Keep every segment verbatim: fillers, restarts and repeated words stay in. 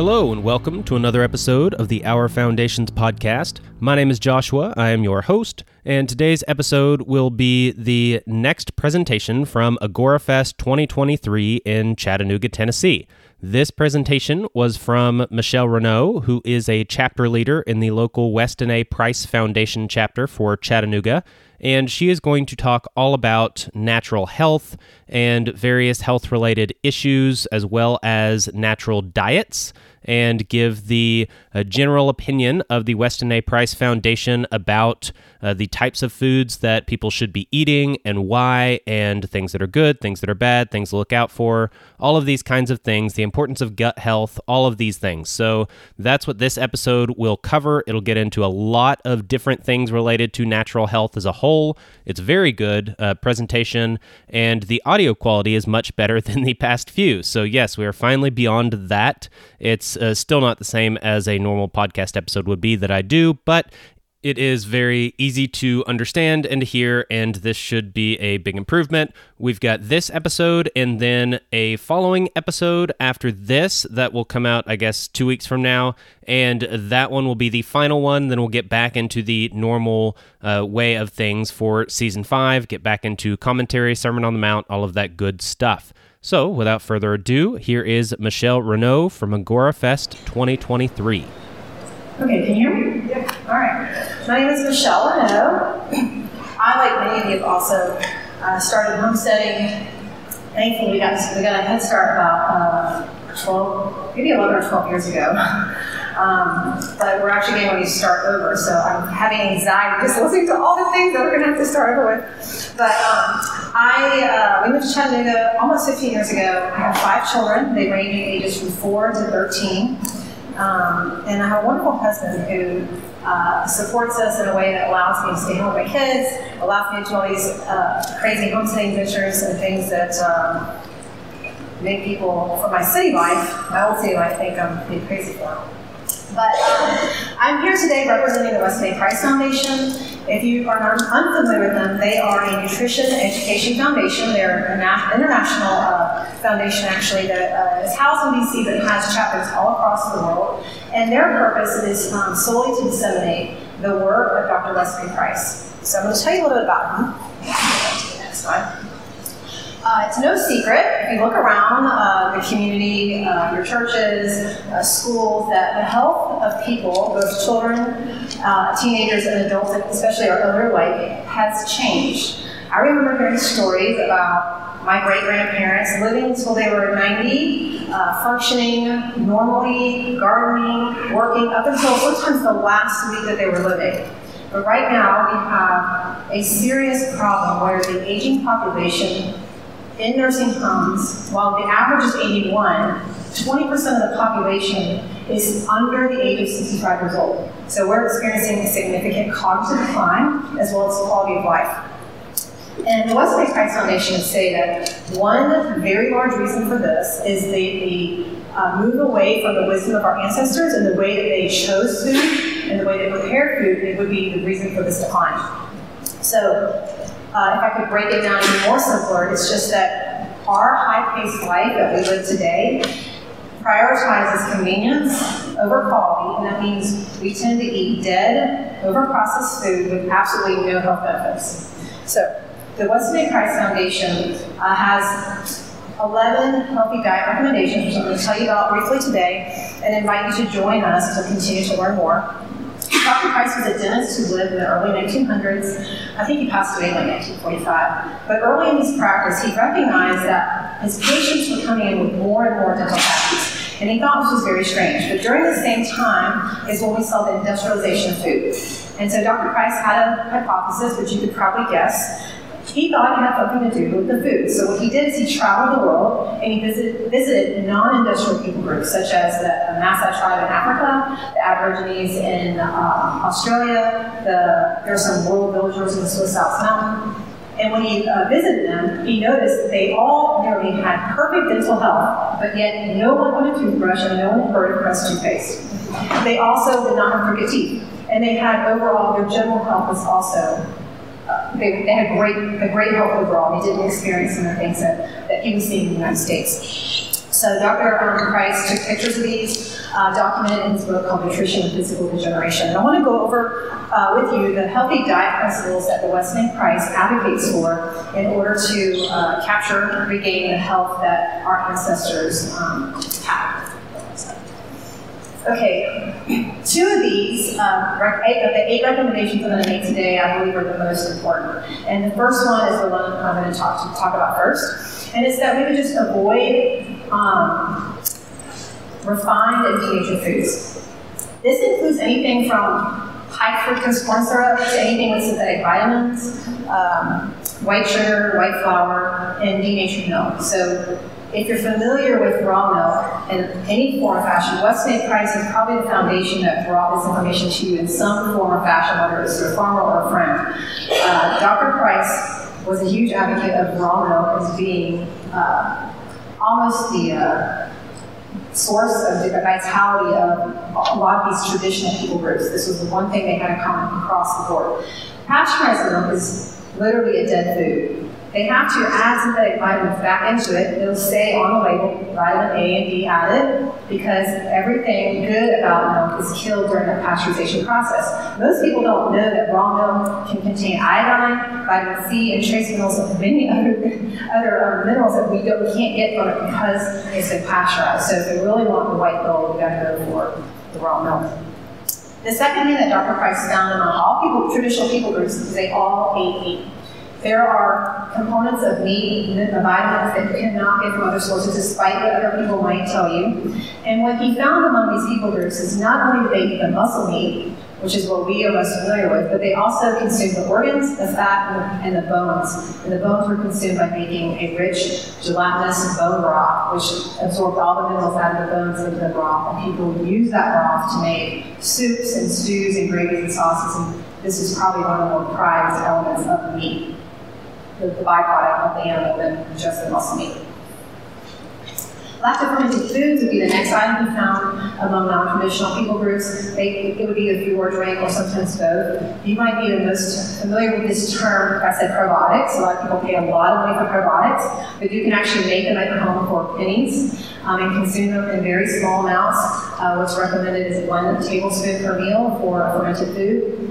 Hello and welcome to another episode of the Our Foundations podcast. My name is Joshua, I am your host, and today's episode will be the next presentation from AgoraFest twenty twenty-three in Chattanooga, Tennessee. This presentation was from Michele Reneau, who is a chapter leader in the local Weston A. Price Foundation chapter for Chattanooga, and she is going to talk all about natural health and various health-related issues, as well as natural diets, and give the uh, general opinion of the Weston A. Price Foundation about uh, the types of foods that people should be eating and why, and things that are good, things that are bad, things to look out for, all of these kinds of things, the importance of gut health, all of these things. So that's what this episode will cover. It'll get into a lot of different things related to natural health as a whole. It's very good uh, presentation, and the audio quality is much better than the past few. So yes, we are finally beyond that. It's Uh, still not the same as a normal podcast episode would be that I do, but it is very easy to understand and to hear, and this should be a big improvement. We've got this episode and then a following episode after this that will come out, I guess, two weeks from now, and that one will be the final one. Then we'll get back into the normal uh, way of things for season five, get back into commentary, Sermon on the Mount, all of that good stuff. So, without further ado, here is Michele Reneau from AgoraFest twenty twenty-three. Okay, can you hear me? Yep. All right. My name is Michele Reneau. I, like many of you, have also uh, started homesteading. Thankfully, we got we got a head start about uh, twelve, maybe eleven or twelve years ago. Um, but we're actually getting ready to start over, so I'm having anxiety just listening to all the things that we're going to have to start over with. But um, I uh, we moved to Chattanooga almost fifteen years ago. I have five children. They range in ages from four to thirteen. Um, and I have a wonderful husband who uh, supports us in a way that allows me to stay home with my kids, allows me to do all these uh, crazy homesteading ventures and things that um, make people from my city life, my old city life, think I'm pretty crazy for them. But um, I'm here today representing the Weston A. Price Foundation. If you are unfamiliar with them, they are a nutrition education foundation. They're an international uh, foundation, actually, that uh, is housed in D C but has chapters all across the world. And their purpose is um, solely to disseminate the work of Doctor Weston A. Price. So I'm going to tell you a little bit about them. Next slide. Uh, it's no secret, if you look around uh, the community, uh, your churches, uh, schools, that the health of people, both children, uh, teenagers, and adults, especially our older life, has changed. I remember hearing stories about my great-grandparents living until they were ninety, uh, functioning normally, gardening, working, up until sometimes the last week that they were living. But right now, we have a serious problem where the aging population in nursing homes, while the average is eighty-one, twenty percent of the population is under the age of sixty-five years old. So we're experiencing a significant cognitive decline as well as quality of life. And the Weston A. Price Foundation would say that one very large reason for this is the, the uh, move away from the wisdom of our ancestors and the way that they chose food and the way they prepared food. It would be the reason for this decline. So, Uh, if I could break it down even more simpler, it's just that our high-paced life that we live today prioritizes convenience over quality, and that means we tend to eat dead, over-processed food with absolutely no health benefits. So, the Weston A. Price Foundation uh, has eleven healthy diet recommendations, which I'm going to tell you about briefly today, and invite you to join us to continue to learn more. Doctor Price was a dentist who lived in the early nineteen hundreds. I think he passed away in like nineteen forty-five. But early in his practice, he recognized that his patients were coming in with more and more dental cavities. And he thought this was very strange. But during the same time is when we saw the industrialization of food. And so Doctor Price had a hypothesis, which you could probably guess. He thought it had something to do with the food. So what he did is he traveled the world and he visited, visited non-industrial people groups, such as the Maasai tribe in Africa, the Aborigines in uh, Australia, the, there are some rural villagers in the Swiss Alps Mountain. And when he uh, visited them, he noticed that they all nearly had perfect dental health, but yet no one owned a toothbrush and no one heard of Crest toothpaste. They also did not have crooked teeth, and they had overall, their general health was also They, they had great, a great health overall. They didn't experience some of the things that, that he was seeing in the United States. So Doctor Price took pictures of these, uh, documented in his book called Nutrition and Physical Degeneration. And I want to go over uh, with you the healthy diet principles that the Weston A. Price advocates for in order to uh, capture and regain the health that our ancestors um, had. Okay, two of these, um, eight, of the eight recommendations I'm going to make today, I believe are the most important. And the first one is the one I'm going to talk, talk about first. And it's that we would just avoid um, refined and fusion foods. This includes anything from high fructose corn syrup to anything with synthetic vitamins, um, white sugar, white flour, and denatured milk. So, if you're familiar with raw milk in any form or fashion, Weston A. Price is probably the foundation that brought this information to you in some form or fashion, whether it's a farmer or a friend. Uh, Doctor Price was a huge advocate of raw milk as being uh, almost the uh, source of the vitality of a lot of these traditional people groups. This was the one thing they had in common across the board. Pasteurized milk is literally a dead food. They have to add synthetic vitamins back into it. It'll say on the label, vitamin A and D added, because everything good about milk is killed during the pasteurization process. Most people don't know that raw milk can contain iodine, vitamin C, and trace minerals, and many other, other um, minerals that we, don't, we can't get from it because it's been pasteurized. So if we really want the white gold, we've got to go for the raw milk. The second thing that Doctor Price found among all people, traditional people groups, is they all ate meat. There are components of meat, even the vitamins, that you cannot get from other sources, despite what other people might tell you. And what he found among these people groups is not only did they eat the muscle meat, which is what we are most familiar with, but they also consumed the organs, the fat, and the bones. And the bones were consumed by making a rich, gelatinous bone broth, which absorbed all the minerals out of the bones into the broth. And people would use that broth to make soups and stews and gravies and sauces. And this is probably one of the more prized elements of meat, the byproduct of the animal than just the muscle meat. Lacto-fermented foods would be the next item we found among non-traditional people groups. They, it would be the food or drink, or sometimes both. You might be the most familiar with this term. I said probiotics. A lot of people pay a lot of money for probiotics, but you can actually make them at home for pennies um, and consume them in very small amounts. Uh, what's recommended is one tablespoon per meal for fermented food.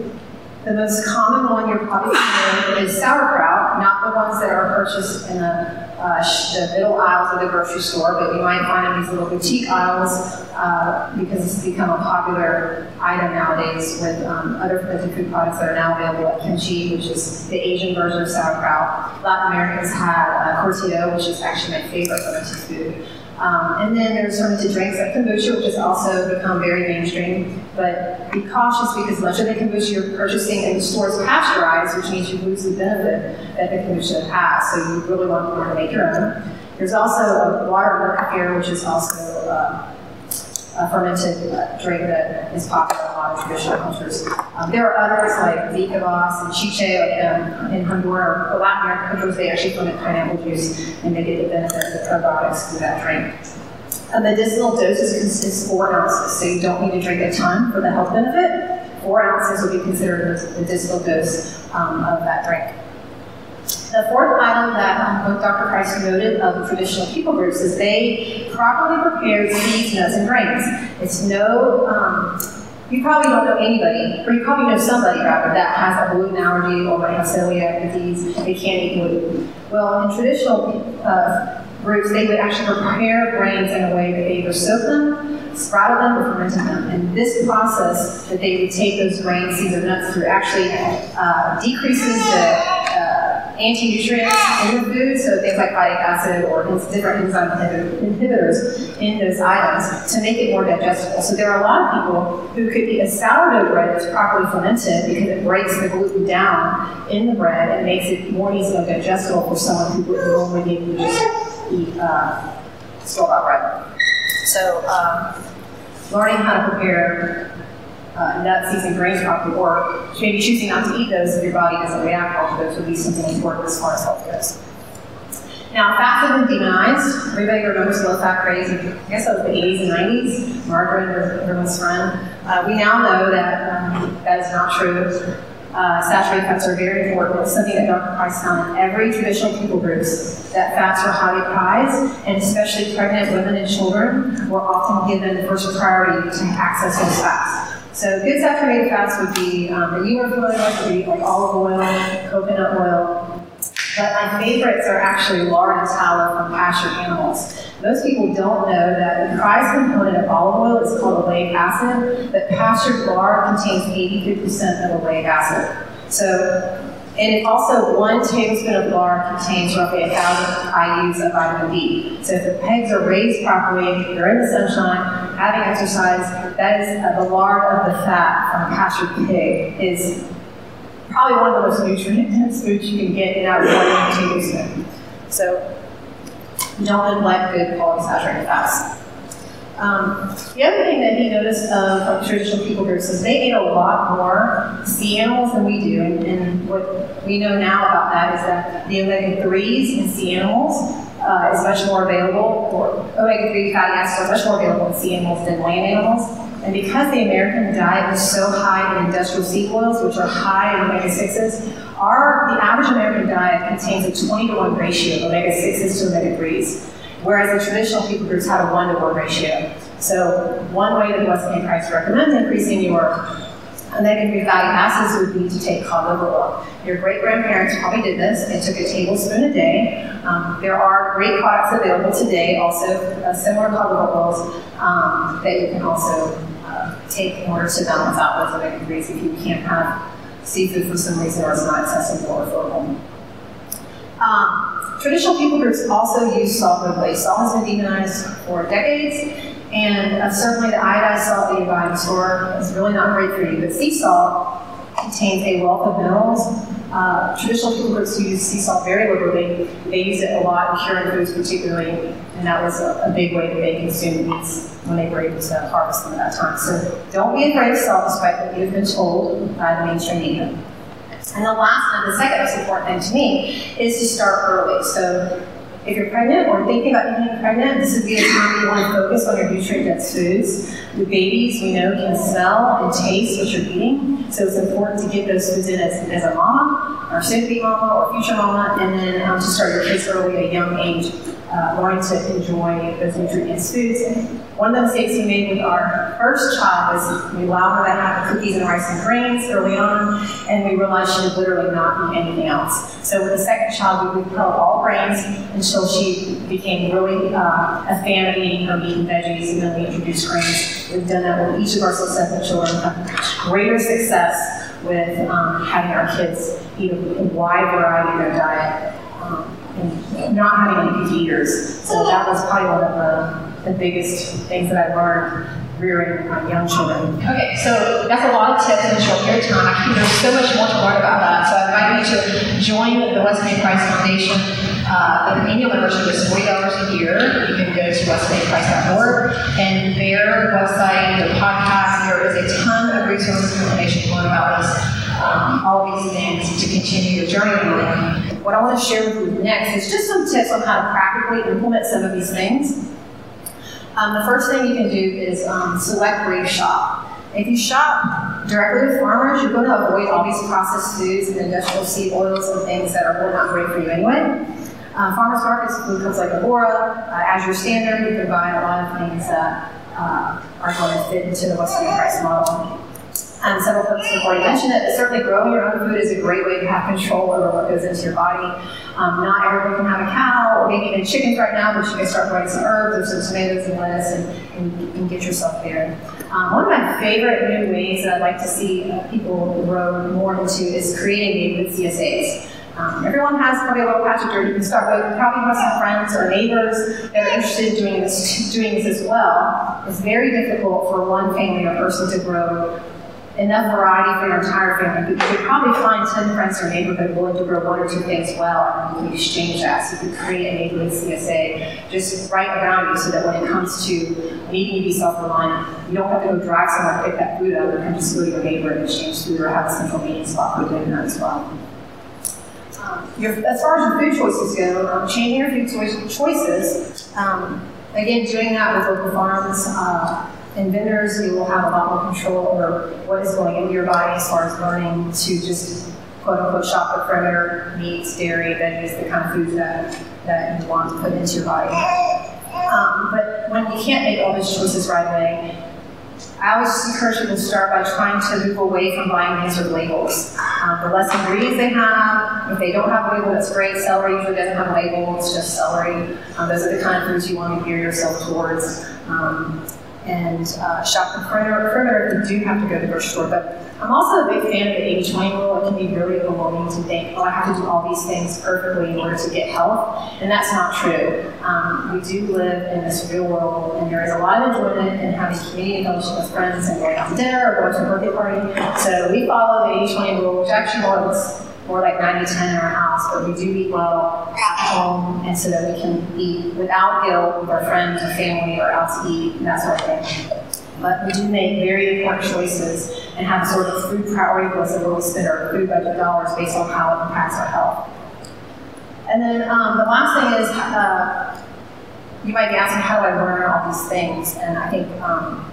The most common one you're probably familiar with is sauerkraut, not the ones that are purchased in the, uh, the middle aisles of the grocery store, but you might find in these little boutique aisles uh, because it's become a popular item nowadays with um, other fermented food products that are now available, like kimchi, which is the Asian version of sauerkraut. Latin Americans had uh, Cortito, which is actually my favorite fermented food. Um, and then there's fermented drinks like kombucha, which has also become very mainstream. But be cautious because much of the kombucha you're purchasing in the store is pasteurized, which means you lose the benefit that the kombucha has. So you really want to learn to make your own. There's also a water beer, which is also uh, a fermented uh, drink that is popular in a lot of traditional cultures. Um, there are others like Zikavas and Chiche like, um, in Honduras, or Latin American countries. They actually ferment pineapple juice and they get the benefit of the probiotics through that drink. A medicinal doses consists four ounces, so you don't need to drink a ton for the health benefit. Four ounces would be considered a medicinal dose um, of that drink. The fourth item that um, both Doctor Price noted of the traditional people groups is they properly prepared seeds, nuts, and grains. It's no, um, you probably don't know anybody, or you probably know somebody rather, that has a gluten allergy or might have celiac disease. They can't eat gluten. Well, in traditional uh, groups, they would actually prepare grains in a way that they either soak them, sprouted them, or fermented them. And this process that they would take those grains, seeds, or nuts through actually uh, decreases the anti-nutrients in the food, so things like phytic acid or different enzyme inhibitors in those items to make it more digestible. So there are a lot of people who could eat a sourdough bread that's properly fermented because it breaks the gluten down in the bread and makes it more easily digestible for someone who would normally need to just eat uh, store-bought bread. So um, learning how to prepare Uh, nuts, seeds, and grains properly, or maybe choosing not to eat those if your body doesn't react well to those would be something important as far as health goes. Now, fats have been demonized. Everybody remembers low fat craze. I guess that was the eighties and nineties. Margaret, everyone's friend. Uh, we now know that um, that is not true. Uh, saturated fats are very important. It's something that Doctor Price found in every traditional people groups, that fats are highly prized, and especially pregnant women and children were often given the first priority to access those fats. So good saturated fats would be um, the you oil, would be like olive oil, coconut oil. But my favorites are actually lard and tallow from pastured animals. Most people don't know that the prized component of olive oil is called oleic acid, but pastured lard contains eighty-three percent of oleic acid. So, and it also, one tablespoon of lard contains roughly one thousand I U's of vitamin D. So if the pegs are raised properly, they're in the sunshine, having exercise, that is uh, the lard of the fat from pastured pig is probably one of the most nutrient-dense foods you can get in out of one tablespoon. So, don't neglect good quality saturated fats. Um, the other thing that he noticed of, of traditional people groups is they ate a lot more sea animals than we do, and, and what we know now about that is that the omega threes in sea animals uh, is much more available, or omega three fatty acids are much more available in sea animals than land animals. And because the American diet is so high in industrial seed oils, which are high in omega sixes, our, the average American diet contains a twenty to one ratio of omega sixes to omega threes, whereas the traditional people groups had a one to one ratio. So one way that Weston A. Price recommends increasing your omega three fatty acids would be to take cod liver oil. Your great-grandparents probably did this. They took a tablespoon a day. Um, there are great products available today, also uh, similar cod liver oils um, that you can also uh, take in order to balance out with omega threes if you can't have seafood for some reason or it's not accessible or affordable. Um, traditional people groups also use salt regularly. Salt has been demonized for decades. And uh, certainly the iodized salt that you buy in the store is really not great for you, but sea salt contains a wealth of minerals. Uh, traditional people groups use sea salt very liberally. They use it a lot in curing foods particularly, and that was a, a big way that they consumed meats when they were able to harvest them at that time. So don't be afraid of salt despite what you've been told by the mainstream media. And the last and the second most important thing to me is to start early. So, if you're pregnant or thinking about becoming pregnant, this would be a time you want to focus on your nutrient-dense foods. Your babies, we know, can smell and taste what you're eating, so it's important to get those foods in as, as a mom, or soon-to-be mama, or future mama, and then um, to start your kids early at a young age, uh, learning to enjoy those nutrient-dense foods. One of the mistakes we made with our first child was we allowed her to have cookies and rice and grains early on, and we realized she would literally not eat anything else. So with the second child, we would cut all grains until she became really uh, a fan of eating her meat and veggies, and then we introduced grains. We've done that with each of our successive children, have greater success with um, having our kids eat a wide variety of their diet um, and not having any picky eaters. So that was probably one of the the biggest things that I learned rearing my young children. Okay, so that's a lot of tips in a short period of time. I think there's so much more to learn about that. So I invite you to join the Weston A. Price Foundation. Uh, the annual membership is forty dollars a year. You can go to weston a price dot org and their website, their podcast, there is a ton of resources and information to learn about us, um, all these things to continue your journey on. What I want to share with you next is just some tips on how to practically implement some of these things. Um, the first thing you can do is um, select where you shop. If you shop directly with farmers, you're going to avoid all these processed foods and industrial seed oils and things that are really not great for you anyway. Uh, farmers markets include companies like Agora, uh, Azure Standard. You can buy a lot of things that uh, are going to fit into the Weston A. Price model. And several folks have already mentioned it, but certainly growing your own food is a great way to have control over what goes into your body. Um, not everyone can have a cow or maybe even chickens right now, but you can start growing some herbs or some tomatoes and lettuce and, and you can get yourself there. Um, one of my favorite new ways that I'd like to see uh, people grow more into is creating neighborhood C S As. Um, everyone has probably a little patch of dirt you can start with. You probably have some friends or neighbors that are interested in doing this, doing this as well. It's very difficult for one family or person to grow enough variety for your entire family. You could probably find ten friends or neighborhood willing to grow one or two things well, and you can exchange that. So you could create a neighborhood C S A just right around you so that when it comes to needing to be self-reliant, you don't have to go drive somewhere and pick that food up. You can just go to your neighbor and exchange food or have a central meeting spot for doing that as well. Um, your, as far as your food choices go, um, changing your food choices, um, again, doing that with local farms, uh, And vendors, you will have a lot more control over what is going into your body as far as learning to just quote-unquote shop the perimeter, meats, dairy, veggies, the kind of food that, that you want to put into your body. Um, but when you can't make all those choices right away, I always encourage people to start by trying to move away from buying things with labels. Um, the less ingredients they have, if they don't have a label, that's great. Celery usually doesn't have a label, it's just celery. Um, those are the kind of foods you want to gear yourself towards. Um, and uh, shop the perimeter, perimeter if you do have to go to the grocery store. But I'm also a big fan of the eighty twenty rule. It can be really overwhelming to think, oh, I have to do all these things perfectly in order to get health, and that's not true. Um, we do live in this real world, and there is a lot of enjoyment in having community fellowship with friends and going out to dinner or going to a birthday party. So we follow the eighty twenty rule, which actually looks more like ninety ten in our house, but we do eat well at home, and so that we can eat without guilt with our friends or family or out to eat and that sort of thing. But we do make very important choices and have sort of food priority lists that will spend our food budget dollars based on how it impacts our health. And then um, the last thing is, uh, you might be asking, how do I learn all these things? And I think um,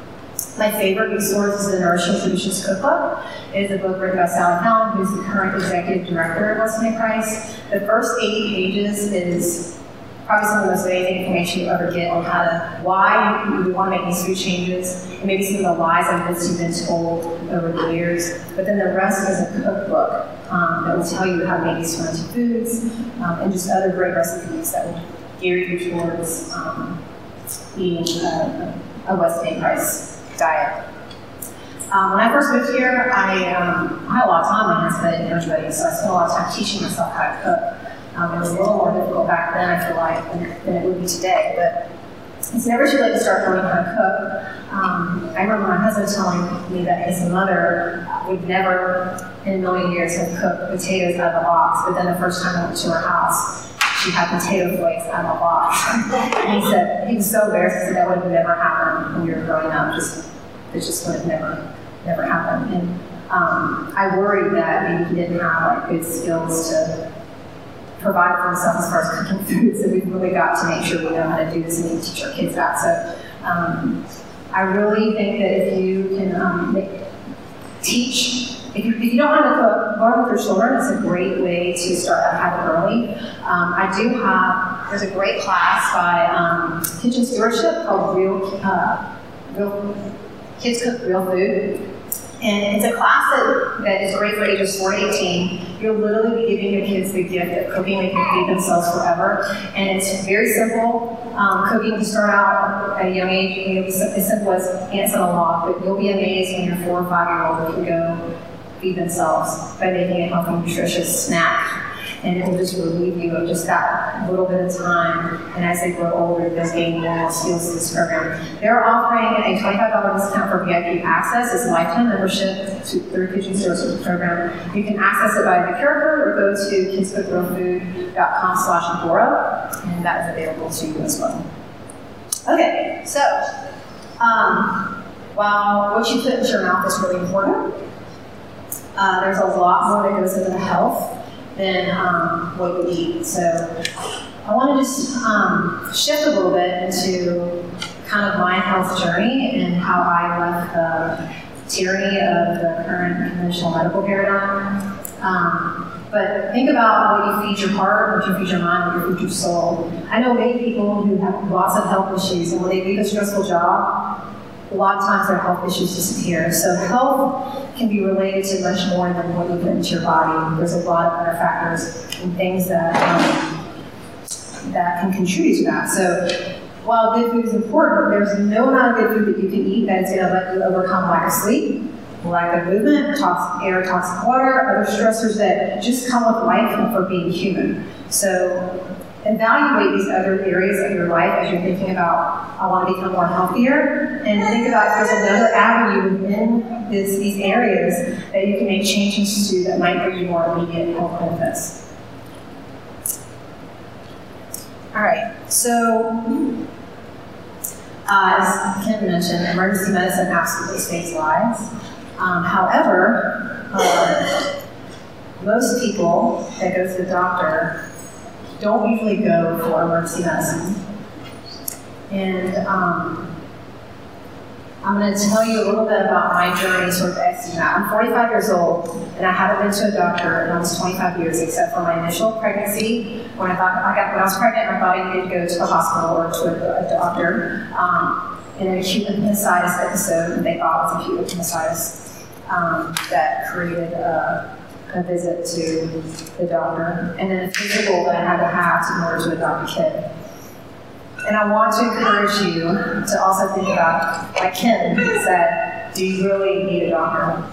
my favorite resource is the Nourishing Traditions Cookbook. It is a book written by Sally Fallon, who's the current executive director of Weston A. Price. The first eighty pages is probably some of the most amazing information you ever get on how to, why you want to make these food changes, and maybe some of the lies and myths you've been told over the years. But then the rest is a cookbook um, that will tell you how to make these fermented foods, um, and just other great recipes that will gear you towards um, eating a, a Weston A. Price diet. Um, when I first moved here, I, um, I had a lot of time on this, but I didn't know anybody, so I spent a lot of time teaching myself how to cook. Um, it was a little more difficult back then, I feel like, than, than it would be today, but it's never too late to start learning how to cook. Um, I remember my husband telling me that his mother would never in a million years have cooked potatoes out of a box, but then the first time I went to her house, she had potato flakes out of a box. And he said, he was so embarrassed, he said that would have never happened when you were growing up, just, it just would have never, never happened. And um, I worried that maybe he didn't have like good skills to provide for themselves as far as cooking food, so we've really got to make sure we know how to do this and we teach our kids that. So um, I really think that if you can um, make, teach, if you, if you don't know how to cook, learn with your children. It's a great way to start that habit early. Um, I do have, there's a great class by um, Kitchen Stewardship called Real, uh, Real Kids Cook Real Food. And it's a class that, that is great for ages four to eighteen. You'll literally be giving your kids the gift of cooking. They can feed themselves forever. And it's very simple. Um, cooking can start out at a young age. It'll be as simple as ants on a log, but you'll be amazed when your four or five-year-old can go feed themselves by making a healthy, nutritious snack. And it will just relieve you of just that little bit of time. And as they grow older, they'll gain more skills in this program. They're offering a twenty-five dollars discount for V I P access. It's lifetime membership to, through Kitchen Stewardship program. You can access it by the care code or go to kids cook real food dot com slash agora, and that is available to you as well. Okay, so um, while what you put into your mouth is really important, uh, there's a lot more that goes into the health than um, what we eat. So I want to just um, shift a little bit into kind of my health journey and how I left the tyranny of the current conventional medical paradigm. Um, but think about what you feed your heart, what you feed your mind, what you feed your soul. I know many people who have lots of health issues, and when they leave a stressful job, a lot of times their health issues disappear. So health can be related to much more than what you put into your body. There's a lot of other factors and things that um, that can contribute to that. So while good food is important, there's no amount of good food that you can eat that is going to let you overcome lack of sleep, lack of movement, toxic air, toxic water, other stressors that just come with life and for being human. So evaluate these other areas of your life as you're thinking about, I want to become more healthier, and think about if there's another avenue within this, these areas that you can make changes to that might bring you more immediate health benefits. All right, so uh, as Kim mentioned, emergency medicine absolutely saves lives. Um, however, uh, most people that go to the doctor don't usually go for emergency medicine. And um, I'm going to tell you a little bit about my journey towards eczema. I'm forty-five years old, and I haven't been to a doctor in almost twenty-five years, except for my initial pregnancy. When I thought I got when I was pregnant, I thought I needed to go to the hospital or to a, a doctor um, in an acute appendicitis episode, and they thought it was acute appendicitis um, that created a, a visit to the doctor, and then a physical that I had to have in order to adopt a kid. And I want to encourage you to also think about, like Kim said, do you really need a doctor?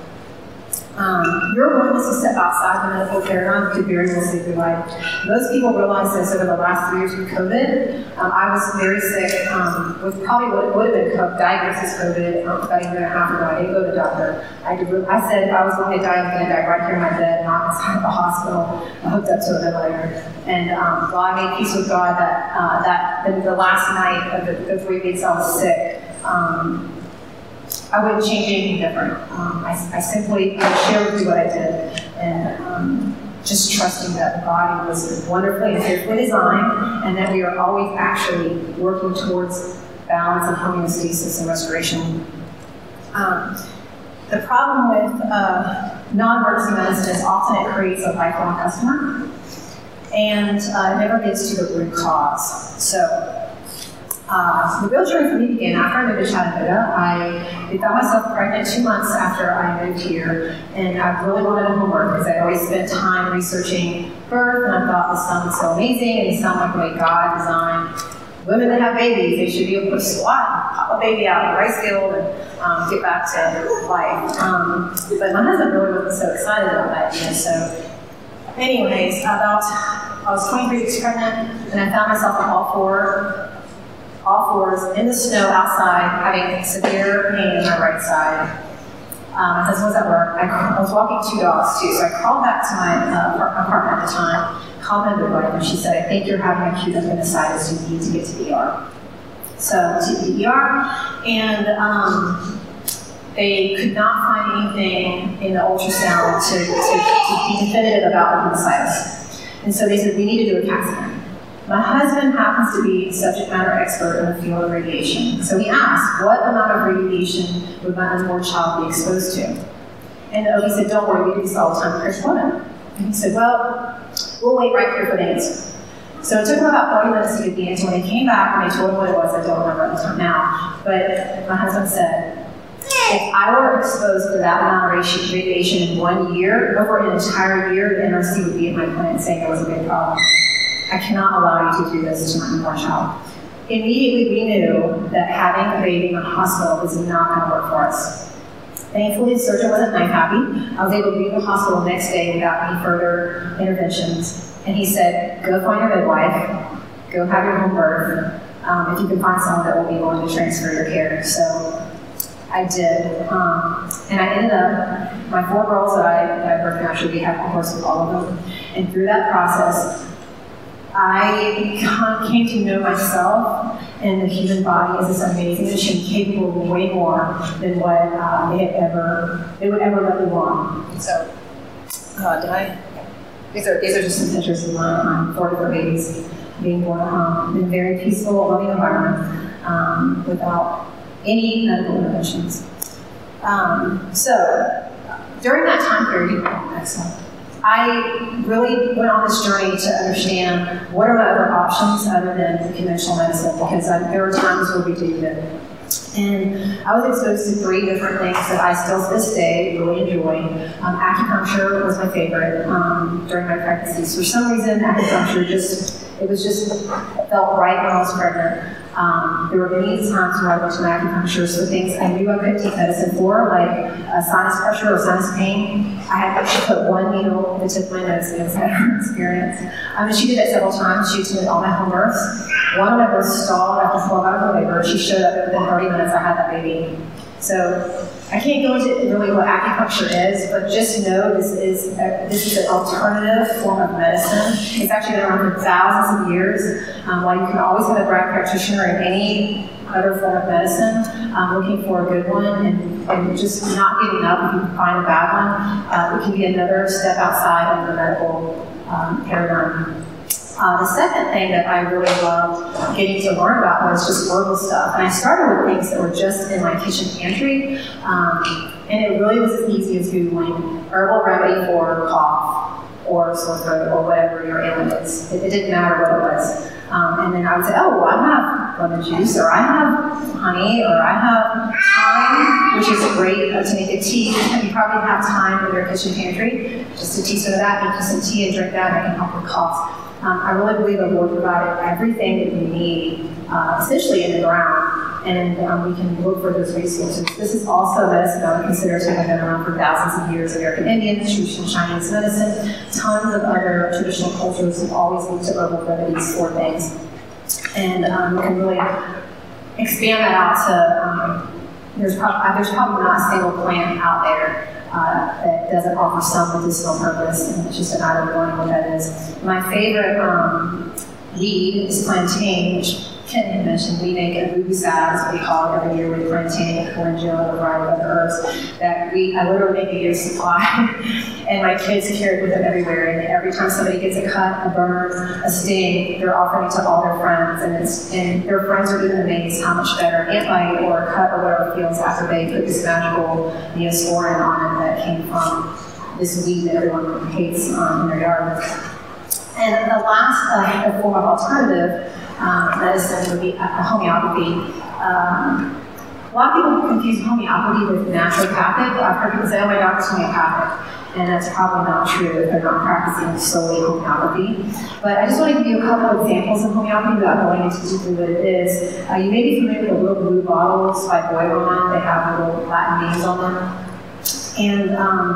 Um, your willingness to step outside the medical paradigm could very well save your life. Most people realize this over the last three years with COVID. Um, I was very sick um, with probably what would have been diagnosed as COVID um, about a year and a half ago. I didn't go to the doctor. I, did, I said if I was going to die, I was going to die right here in my bed, not inside the hospital, hooked up to a ventilator. And um, while I made peace with God, that uh, that the, the last night of the, the three weeks I was sick, um, I wouldn't change anything different. Um, I, I simply I shared with you what I did, and um, just trusting that the body was wonderfully and beautifully designed, and that we are always actually working towards balance and homeostasis and restoration. Um, the problem with uh, non-emergency medicine is often it creates a lifelong customer, and uh, it never gets to the root cause. So. Uh, the real journey for me began after I moved to Chattanooga. I found myself pregnant two months after I moved here, and I really wanted a homework because I always spent time researching birth, and I thought this sounded so amazing, and it sounded like the way God designed women that have babies. They should be able to squat, pop a baby out, rice field, and um, get back to life. Um, but my husband really wasn't so excited about that idea, so anyways, about, I was twenty-three weeks pregnant, and I found myself on all four. all fours, in the snow, outside, having severe pain in my right side. Um, my husband was at work. I, I was walking two dogs, too, so I called back to my uh, apartment at the time, called my midwife, and she said, I think you're having acute appendicitis. You need to get to the E R. So, to the E R, and um, they could not find anything in the ultrasound to, to, to be definitive about appendicitis. And so they said, we need to do a CAT scan. My husband happens to be a subject matter expert in the field of radiation. So he asked, what amount of radiation would my unborn child be exposed to? And the O B said, don't worry, we do this all the time in Arizona. And he said, well, we'll wait right here for the answer. So it took him about forty minutes to get the answer. When he came back and I told him what it was, I don't remember at the time now, but my husband said, if I were exposed to that amount of radiation in one year, over an entire year, the N R C would be at my clinic saying it was a big problem. I cannot allow you to do this to my unborn child. Immediately, we knew that having a baby in the hospital was not going to work for us. Thankfully, the surgeon wasn't night happy. I was able to leave the hospital the next day without any further interventions. And he said, go find your midwife, go have your home birth, um, if you can find someone that will be willing to transfer your care. So I did. Um, and I ended up, my four girls that I, that I birthed naturally, we had a horse with all of them. And through that process, I came to know myself and the human body as this amazing machine capable of way more than what uh, they had ever they would ever let me want. So, uh, did I? These are these are just some pictures of my um, four different babies being born um, in a very peaceful, loving environment um, without any medical interventions. Um, so, during that time period, next slide. I really went on this journey to understand what are my other options other than conventional medicine, because I, there were times where we did it. And I was exposed to three different things that I still to this day really enjoy. Um, acupuncture was my favorite um, during my pregnancies. For some reason, acupuncture just, it was just, it felt right when I was pregnant. Um, there were many times when I went to my acupuncturist for things I knew I couldn't take medicine for, like uh, sinus pressure or sinus pain. I had to put one needle in the tip of my nose, and it was a better experience. I mean, she did that several times. She did all my home births. One of my births stalled after twelve hours of labor. She showed up within thirty minutes. I had that baby. So I can't go into really what acupuncture is, but just know this is a, this is an alternative form of medicine. It's actually been around for thousands of years. Um, while you can always have a Brad practitioner in any other form of medicine, um, looking for a good one and, and just not giving up if you find a bad one, uh, it can be another step outside of the medical um, paradigm. Uh, the second thing that I really loved getting to learn about was just herbal stuff. And I started with things that were just in my kitchen pantry. Um, and it really was as easy as Googling herbal remedy for cough or sore throat or whatever your ailment is. It, it didn't matter what it was. Um, and then I would say, oh, well, I have lemon juice, or I have honey, or I have thyme, which is great to make a tea. You probably have thyme in your kitchen pantry. Just a teaspoon of that, make you some tea and drink that, and it can help with coughs. Um, I really believe the Lord provided everything that you need, uh, essentially in the ground, and um, we can look for those resources. This is also medicine I would consider to have been around for thousands of years. American Indians, traditional Chinese medicine, tons of other traditional cultures have always looked to herbal remedies for things. And um, we can really expand that out to, um, there's, prob- there's probably not a single plant out there Uh, that doesn't offer some medicinal purpose, and it's just a matter of knowing what that is. My favorite um, weed is plantain, which Ken had mentioned. We make a ruby salad, is what we call it every year, with plantain, calendula, and a variety of other herbs that we, I literally make a year's supply. And my kids carry it with them everywhere. And every time somebody gets a cut, a burn, a sting, they're offering it to all their friends. And, it's, and their friends are even amazed how much better an ant bite or a cut or whatever feels after they put this magical neosporin on it that came from this weed that everyone hates um, in their yard. And the last uh, form of alternative Um, medicine would be homeopathy. Um, a lot of people confuse homeopathy with naturopathic. I've heard people say, oh, my doctor's homeopathic, and that's probably not true if they're not practicing solely homeopathy. But I just want to give you a couple of examples of homeopathy without going into deeply what it is. Uh, you may be familiar with the little blue bottles by Boiron. They have little Latin names on them. And um,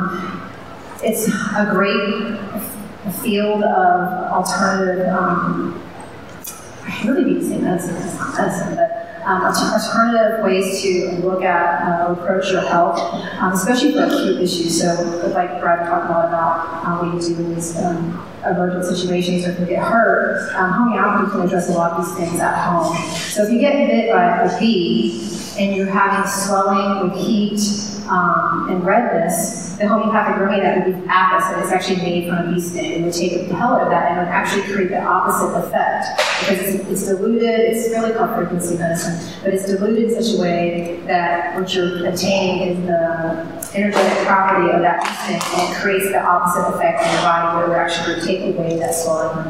it's a great field of alternative um, really be using medicine, it's not medicine, but um, alternative ways to look at, uh, approach your health, um, especially for acute issues. So, like Brad talked a lot about uh, what you do in these um, emergent situations, or if you get hurt, um, homeopathy can address a lot of these things at home. So, if you get bit by a bee and you're having swelling with heat um, and redness, the homeopathic remedy that would be apis, and it's actually made from a bee sting, and would take a pellet of that and would actually create the opposite effect, because it's, it's diluted, it's really called frequency medicine, but it's diluted in such a way that what you're attaining is the energetic property of that bee sting, and it creates the opposite effect in your body, where it would actually take away that swelling.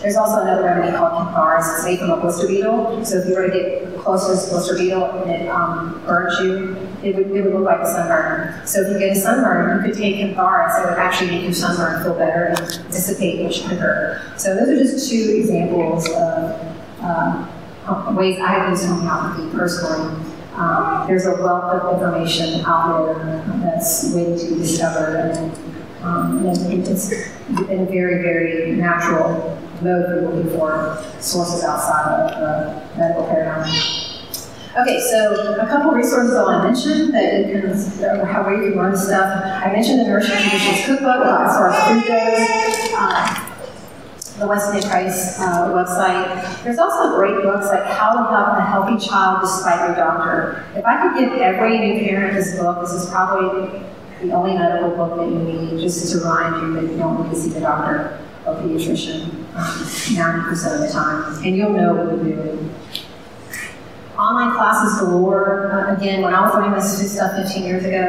There's also another remedy called cantharis. It's made from a blister beetle. So if you were to get close to this blister beetle and it um, burns you, it would, it would look like a sunburn. So if you get a sunburn, you could take cantharis. It would actually make your sunburn feel better and dissipate much quicker. So those are just two examples of uh, ways I use homeopathy personally. Um, there's a wealth of information out there that's waiting to be discovered, and, um, and it's been very, very natural. Mode we're looking for sources outside of the medical paradigm. Okay, so a couple resources I want to mention that you can, how you can learn stuff. I mentioned the Nourishing Traditions cookbook uh, as far as food goes. Uh, the Weston A. Price uh, website. There's also great books like How to Help a Healthy Child Despite Your Doctor. If I could give every new parent this book, this is probably the only medical book that you need, just to remind you that you don't need to see the doctor or pediatrician ninety percent of the time, and you'll know what you're doing. Online classes galore. Uh, again, when I was learning this stuff fifteen years ago,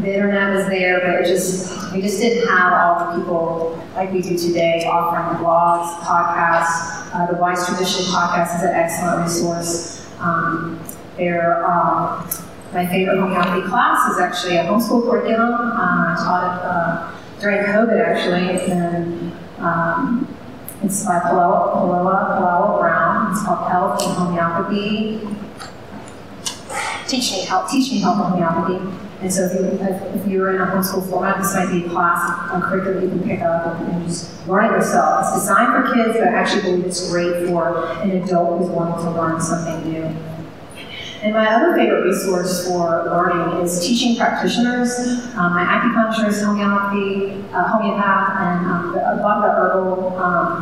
the internet was there, but it just we just didn't have all the people like we do today offering blogs, podcasts. Uh, the Wise Tradition podcast is an excellent resource. Um, there, uh, my favorite homeopathy class is actually a homeschool curriculum. Uh, I taught it uh, during COVID, actually, and. Um, It's by Paola, Paola, Paola Brown. It's called Health and Homeopathy. Teach me Health, Teach me Health and Homeopathy. And so if, you, if you're in a homeschool format, this might be a class on curriculum you can pick up and just learn it yourself. It's designed for kids, but I actually believe it's great for an adult who's wanting to learn something new. And my other favorite resource for learning is teaching practitioners. Um, my acupuncturist, homeopathy, uh, homeopath, and um, the, a lot of the herbal, um,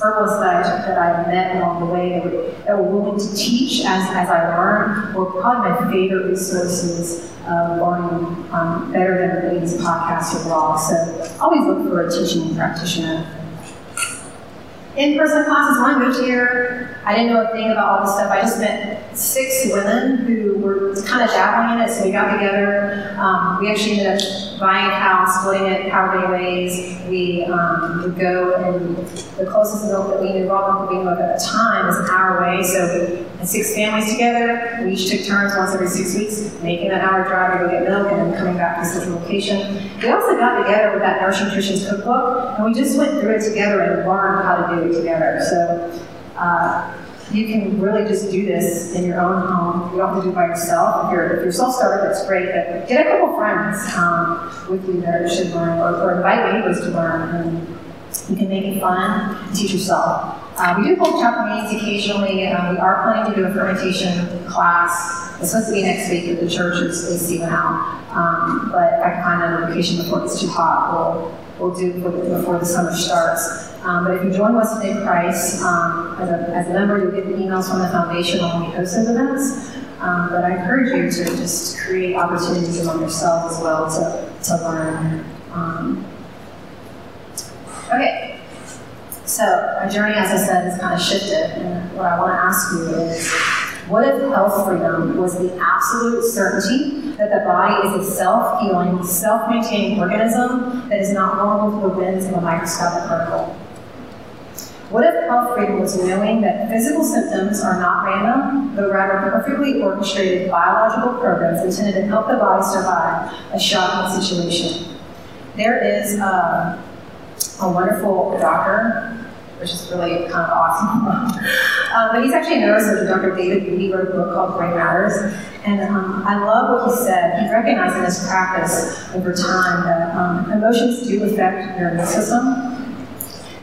herbalists that, that I met along the way that were, that were willing to teach as, as I learned were probably my favorite resources of learning um, better than reading these podcasts or blogs. So always look for a teaching practitioner. in-person classes when I moved here. I didn't know a thing about all this stuff. I just met six women who were kind of dabbling in it, so we got together. Um, we actually ended up buying a house, splitting it however many ways. We um, would go, and the closest milk that we knew, raw milk that we knew at the time, was an hour away. So we had six families together. We each took turns once every six weeks, making an hour drive to go get milk, and then coming back to this location. We also got together with that Nourishing Traditions cookbook, and we just went through it together and learned how to do it together. So. Uh, you can really just do this in your own home. You don't have to do it by yourself. If you're, if you're self-starter, that's great, but get a couple friends um, with you that should learn, or, or invite neighbors to learn, and you can make it fun and teach yourself. Uh, we do hold chapter meetings occasionally. Um, we are planning to do a fermentation class. It's supposed to be next week at the church, it's Stephen Howe, um, but I can find another location before it's too hot. We'll, we'll do before the summer starts. Um, but if you join Weston A. Price um, as, a, as a member, you'll get the emails from the foundation when we host those events. Um, but I encourage you to just create opportunities among yourselves as well to, to learn. Um, okay, so my journey, as I said, has kind of shifted. And what I want to ask you is, what if health freedom was the absolute certainty that the body is a self-healing, self-maintaining organism that is not vulnerable to the winds of a microscopic particle? What if health freedom was knowing that physical symptoms are not random, but rather perfectly orchestrated biological programs intended to help the body survive a shocking situation? There is a, a wonderful doctor, which is really kind of awesome. um, but he's actually a neurosurgeon, Doctor David Hawkins, wrote a book called Brain Matters. And um, I love what he said. He recognized in his practice over time that um, emotions do affect your immune system,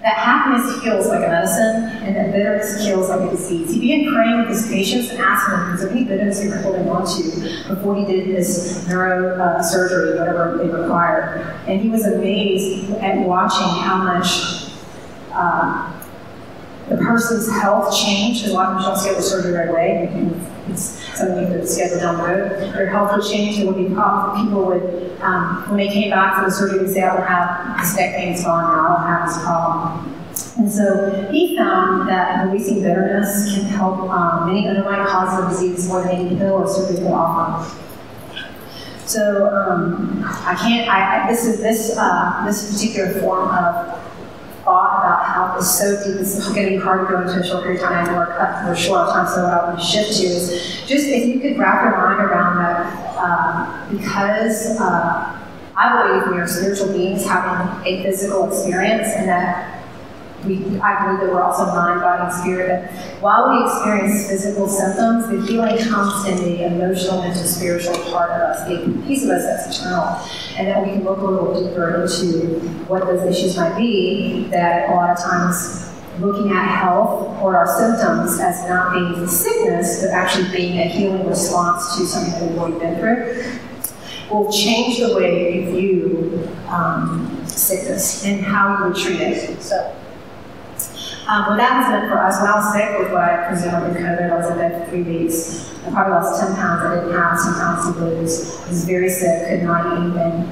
that happiness heals like a medicine, and that bitterness kills like a disease. He began praying with his patients and asking them, is there any bitterness they were holding on to before he did this neuro uh, surgery, whatever it required? And he was amazed at watching how much Um, the person's health changed. A lot of them don't schedule surgery right away. It's something you could schedule down the road. Their health would change. It would be problems. People would, um, when they came back from the surgery, would say, I don't have this neck pain, it's gone, or I don't have this problem. And so he found that releasing bitterness can help um, many underlying causes of disease more than any pill or surgery could offer. So um, I can't. I, I, this is this uh, this particular form of thought about health is so deep, it's going to be hard to go into a short period of time. I know we're cut for a short time, so what I want to shift to is just if you could wrap your mind around that, um, because uh, I believe we are spiritual beings having a physical experience, and that we, I believe that we're also mind, body, and spirit. That while we experience physical symptoms, the healing comes in the emotional, mental, spiritual part of us, the piece of us that's eternal, and that we can look a little deeper into what those issues might be. That a lot of times, looking at health or our symptoms as not being sickness, but actually being a healing response to something that we've already been through, will change the way you view um, sickness and how you treat it. So. Um, what that has meant for us, when I was sick with what I presume with COVID, I was in bed for three weeks. I probably lost ten pounds. I didn't have ten pounds to lose. I was very sick, could not eat anything.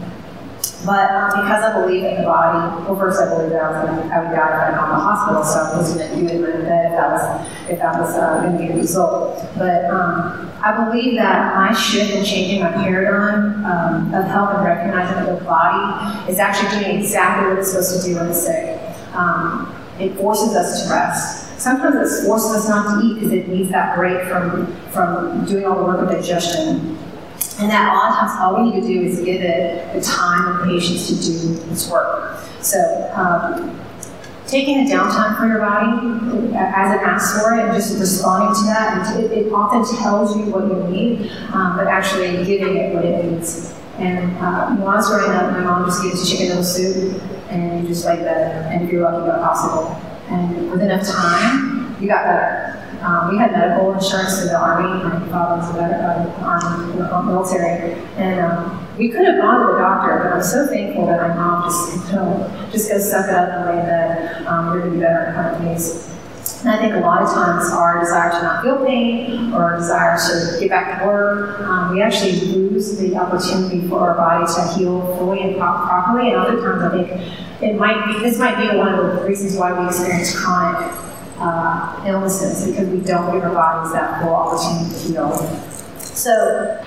But um, because I believe in the body, well, first I believed that I, was gonna, I would die if I went on the hospital, so I was going to do it in my bed if that was, if that was uh, going to be the result. But um, I believe that my shift in changing my paradigm um, of health and recognizing that the body is actually doing exactly what it's supposed to do when it's sick. Um, It forces us to rest. Sometimes it forces us not to eat because it needs that break from, from doing all the work of digestion. And that a lot of times all we need to do is give it the time and patience to do its work. So um, taking the downtime for your body as it asks for it and just responding to that, and it, it often tells you what you need, um, but actually giving it what it needs. And uh, when I was growing up, my mom just gave us chicken noodle soup, and you just like that, and if you're lucky, you got possible. And with enough time, you got better. Um, we had medical insurance through the Army. My father was a veteran, Army, military, and um, we could have gone to the doctor, but I'm so thankful that my mom just, you know, just go suck it up and lay in bed. Um, we're gonna be better in kind of ways. And I think a lot of times our desire to not feel pain or our desire to get back to work, um, we actually lose the opportunity for our body to heal fully and properly. And other times I think it might be, this might be one of the reasons why we experience chronic uh, illnesses, because we don't give our bodies that full opportunity to heal. So,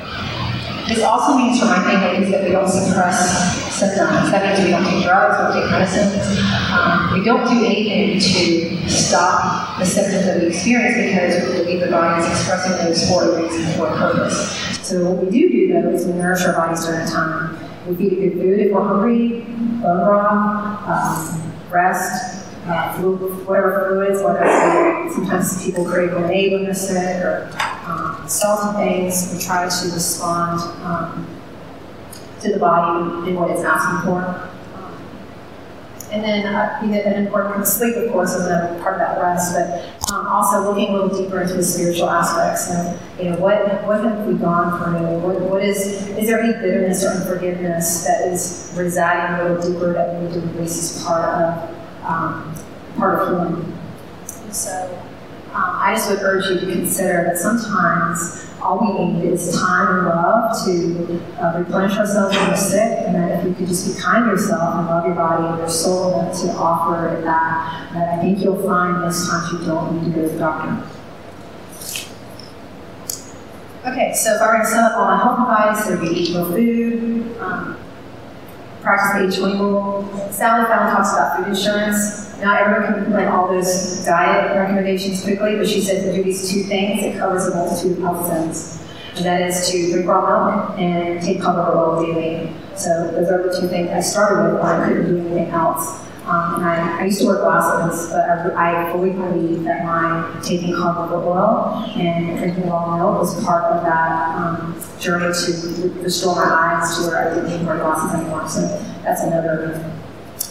this also means for my family is that we don't suppress symptoms. That means we don't take drugs, we don't take medicines. Um, we don't do anything to stop the symptoms that we experience because we believe the body is expressing those for a reason, for a purpose. So what we do do though is we nourish our bodies during the time. We feed it good food if we're hungry, bone broth, um, rest, uh, fluid, whatever fluids, whatever sometimes people crave lemonade when they're sick, or um, salty things. We try to respond um, to the body and what it's asking for. And then uh, you know, an important sleep, of course, is another part of that rest, but um, also looking a little deeper into the spiritual aspects. So, you know, what what have we gone through? What, what is, is there any bitterness or unforgiveness that is residing a little deeper that we need to release as part of, um, part of healing? So um, I just would urge you to consider that sometimes all we need is time and love to uh, replenish ourselves when we're sick, and that if you could just be kind to yourself and love your body and your soul and to offer it that, that I think you'll find next time you don't need to go to the doctor. Okay, so if I were to sum up all my health advice, there would be eat real food, um, practice the H twenty rule. Sally Fallon talks about food insurance. Not everyone can implement all those diet recommendations quickly, but she said to do these two things, it covers a multitude of health sins. And that is to drink raw milk and take canola oil daily. So those are the two things I started with when I couldn't do anything else. Um, and I, I used to wear glasses, but I, I fully believe that my taking canola oil and drinking raw milk was part of that um, journey to restore my eyes to where I didn't need to wear glasses anymore. So that's another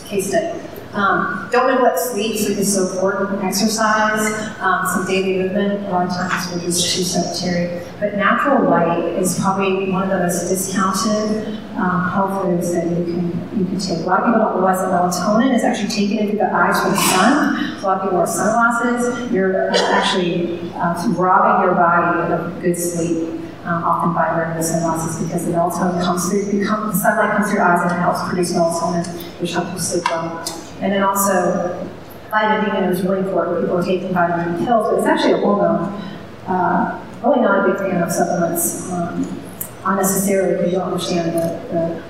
case study. Um, don't neglect sleep. Sleep is so important. Exercise, um, some daily movement. A lot of times we're just too sedentary. But natural light is probably one of the most discounted um, health foods that you can you can take. A lot of people don't realize that melatonin is actually taken into the eyes from the sun. A lot of people wear sunglasses. You're actually uh, robbing your body of good sleep. Um, often by wearing those sunglasses, because the melatonin comes through, the sunlight comes through your eyes and it helps produce melatonin, which helps you sleep well. And then also, vitamin D is really important. People are taking vitamin D pills, but it's actually a hormone. Uh, really not a big fan of supplements, um, unnecessarily, because you don't understand the, the,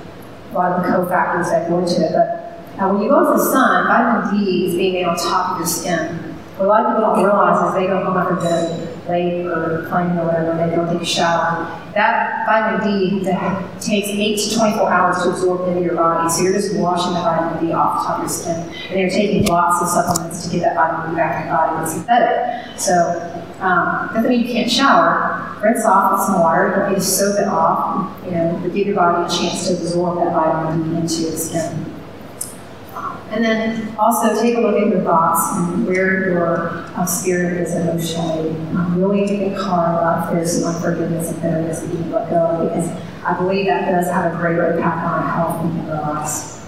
a lot of the cofactors that go into it. But uh, when you go out to the sun, vitamin D is being made on top of your skin. What a lot of people don't realize is they go home after bed late or playing or whatever, they don't take a shower. That vitamin D that takes eight to twenty-four hours to absorb into your body, so you're just washing the vitamin D off the top of your skin, and you're taking lots of supplements to get that vitamin D back in your body that's synthetic. So, um, doesn't mean you can't shower. Rinse off with some water, don't need to soak it off, you know, but give your body a chance to absorb that vitamin D into your skin. And then also take a look at your thoughts and where your uh, spirit is emotionally. Um, really think hard about this unforgiveness and bitterness that you can let go, because I believe that does have a greater impact on our health than you realize.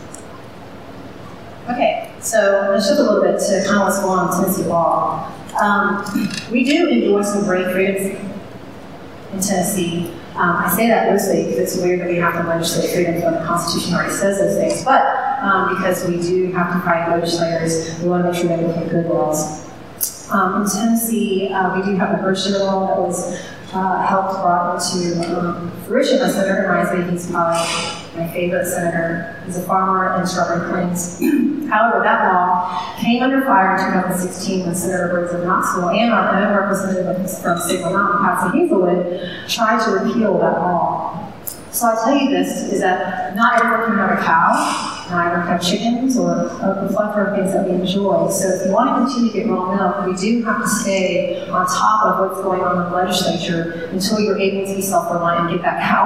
Okay, so let's shift a little bit to kind of what's going on in Tennessee law. Um, we do enjoy some great freedoms in Tennessee. Um, I say that loosely because it's weird that we have to legislate freedoms when the Constitution already says those things, but um, because we do have to fight legislators, we want to make sure that we make good laws. Um, in Tennessee, uh, we do have a birth share law that was uh, helped brought into um, fruition by Senator Rice. He's probably my favorite senator. He's a farmer and strawberry claims. However, that law came under fire in two thousand sixteen when Senator Briggs of Knoxville and our own representative from Signal Mountain, Patsy Hazelwood, tried to repeal that law. So I tell you this is that not everyone can have a cow. I don't have chickens or a plethora of things that we enjoy. So if you want to continue to get raw milk, we do have to stay on top of what's going on in the legislature until you're able to be self-reliant and get that cow.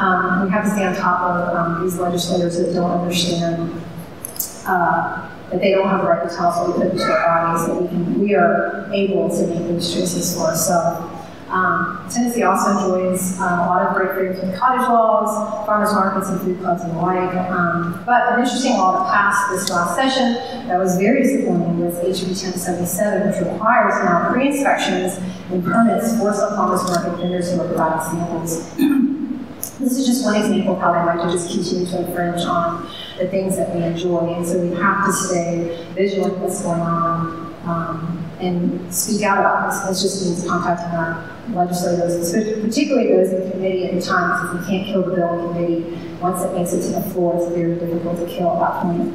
Um, we have to stay on top of um, these legislators that don't understand uh, that they don't have the right to tell us what we put into our bodies, that we, can, we are able to make these choices for ourselves. Um, Tennessee also enjoys uh, a lot of great freedoms with cottage laws, farmers markets, and food clubs and the like. Um, but an interesting law that passed this last session that was very disappointing was H B ten seventy-seven, which requires now pre-inspections and permits for some farmers market vendors who are providing samples. This is just one example of how they might just continue to infringe on the things that we enjoy. And so we have to stay vigilant of what's going on um, and speak out about this. This just means contacting our legislators, particularly those in committee at the time, because we can't kill the bill in committee. Once it makes it to the floor, it's very difficult to kill at that point.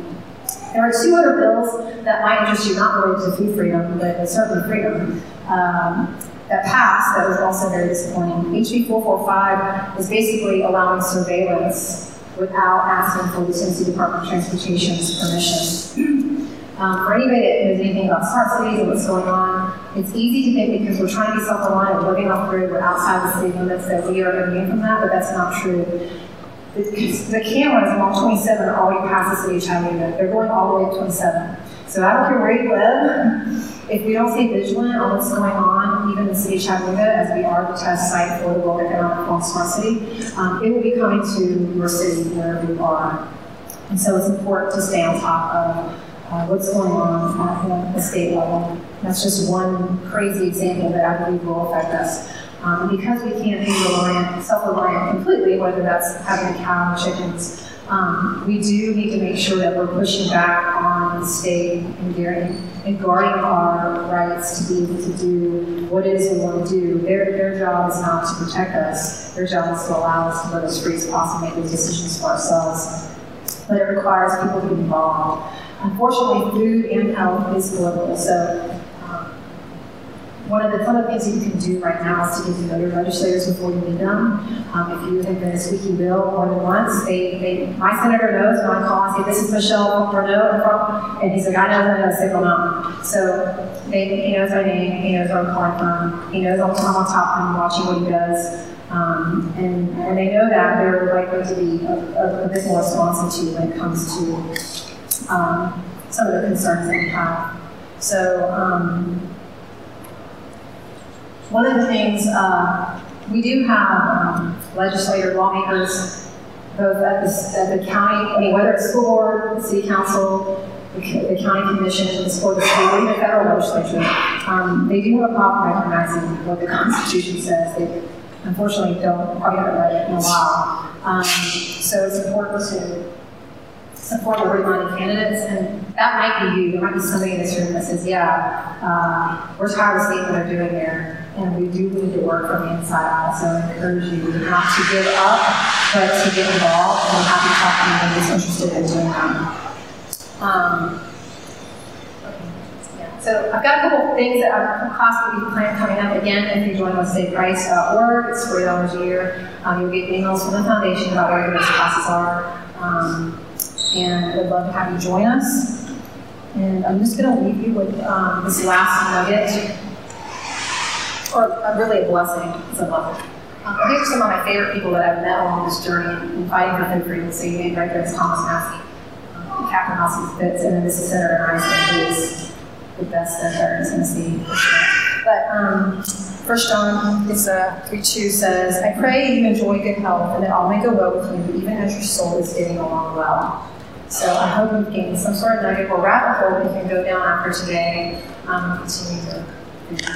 There are two other bills that might interest you, not related to food freedom, but certainly freedom, um, that passed that was also very disappointing. H B four forty-five is basically allowing surveillance without asking for the Tennessee Department of Transportation's permission. Um, for anybody that knows anything about smart cities and what's going on, it's easy to think because we're trying to be self-reliant, we're living off the grid, we're outside the city limits, that we are immune from that, but that's not true. The cameras along twenty-seven are already past the city highway. They're going all the way to twenty-seven. So I don't care where you live, if we don't stay vigilant on what's going on, even in the city of Chattanooga, as we are the test site for the World Economic Forum Smart City, um, it will be coming to your city wherever you are. And so it's important to stay on top of uh, what's going on at the state level. That's just one crazy example that I believe will affect us. Um, because we can't be reliant, self-reliant completely, whether that's having a cow or chickens, um, we do need to make sure that we're pushing back on the state and guarding, and guarding our rights to be able to do what it is we want to do. Their, their job is not to protect us. Their job is to allow us to let us free as possible, make those decisions for ourselves. But it requires people to be involved. Unfortunately, food and health is global. So, One of the other things you can do right now is to get to know your legislators before you meet them. Um, if you have been a squeaky bill more than once, they, they, my senator knows when I call and say, this is Michele Reneau, and he's like, I know that, I say, well, no. So they, he knows my name, he knows where I'm calling from, he knows I'm on top and watching what he does. Um, and, and they know that they're likely to be a, a bit more responsive to you when it comes to um, some of the concerns that you have. So, um, One of the things, uh, we do have um, legislators, lawmakers, both at the, at the county, I mean, whether it's school board, city council, the, the county commission, or the state, or even the federal legislature, um, they do have a problem recognizing what the Constitution says. They unfortunately don't, probably haven't read it in a while. Um, so it's important to support liberty-minded candidates, and that might be you. There might be somebody in this room that says, yeah, uh, we're tired of seeing what they're doing there. And we do need to work from the inside out, so I encourage you not to give up, but to get involved, and I'm happy to talk to anybody who's interested in doing that. Um, yeah. So I've got a couple things that I've possibly planned coming up. Again, if you join Weston A Price dot org, it's forty dollars a year. Um, you'll get emails from the foundation about where those classes are, um, and we'd love to have you join us. And I'm just going to leave you with um, this last nugget. Or a, really a blessing, it's a blessing. Um, these are some of my favorite people that I've met along this journey in fighting for food freedom. So you named right there is Thomas Massey, um, Captain Massey Fitz, and then this is Senator Rice, who is the best senator in Tennessee. But um, First John three two says, I pray you enjoy good health and that all may go well with you, even as your soul is getting along well. So I hope you've gained some sort of nugget or rabbit hole that you can go down after today um, and continue to do.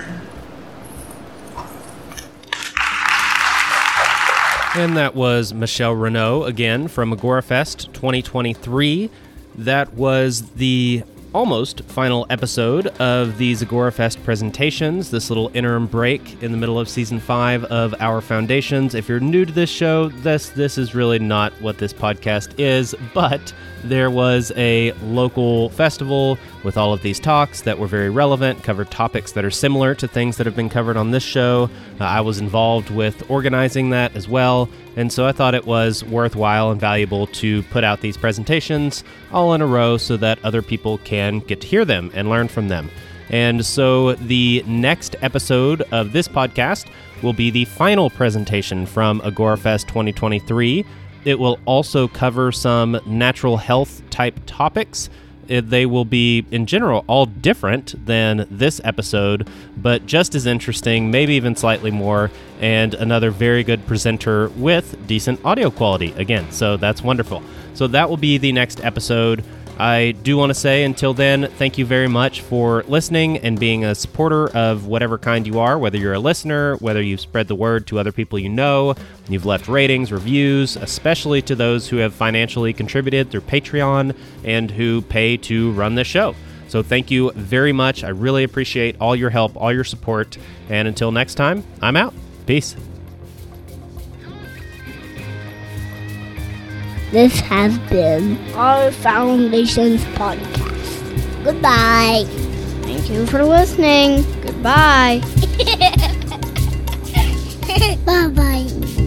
And that was Michele Reneau, again, from AgoraFest twenty twenty-three. That was the almost final episode of these AgoraFest presentations, this little interim break in the middle of Season five of Our Foundations. If you're new to this show, this, this is really not what this podcast is, but there was a local festival with all of these talks that were very relevant, covered topics that are similar to things that have been covered on this show. Uh, I was involved with organizing that as well, and so I thought it was worthwhile and valuable to put out these presentations all in a row so that other people can get to hear them and learn from them. And so the next episode of this podcast will be the final presentation from AgoraFest twenty twenty-three. It will also cover some natural health type topics. They will be, in general, all different than this episode, but just as interesting, maybe even slightly more, and another very good presenter with decent audio quality again. So that's wonderful. So that will be the next episode. I do want to say until then, thank you very much for listening and being a supporter of whatever kind you are, whether you're a listener, whether you've spread the word to other people you know, you've left ratings, reviews, especially to those who have financially contributed through Patreon and who pay to run this show. So thank you very much. I really appreciate all your help, all your support. And until next time, I'm out. Peace. This has been our Foundations podcast. Goodbye. Thank you for listening. Goodbye. Bye-bye.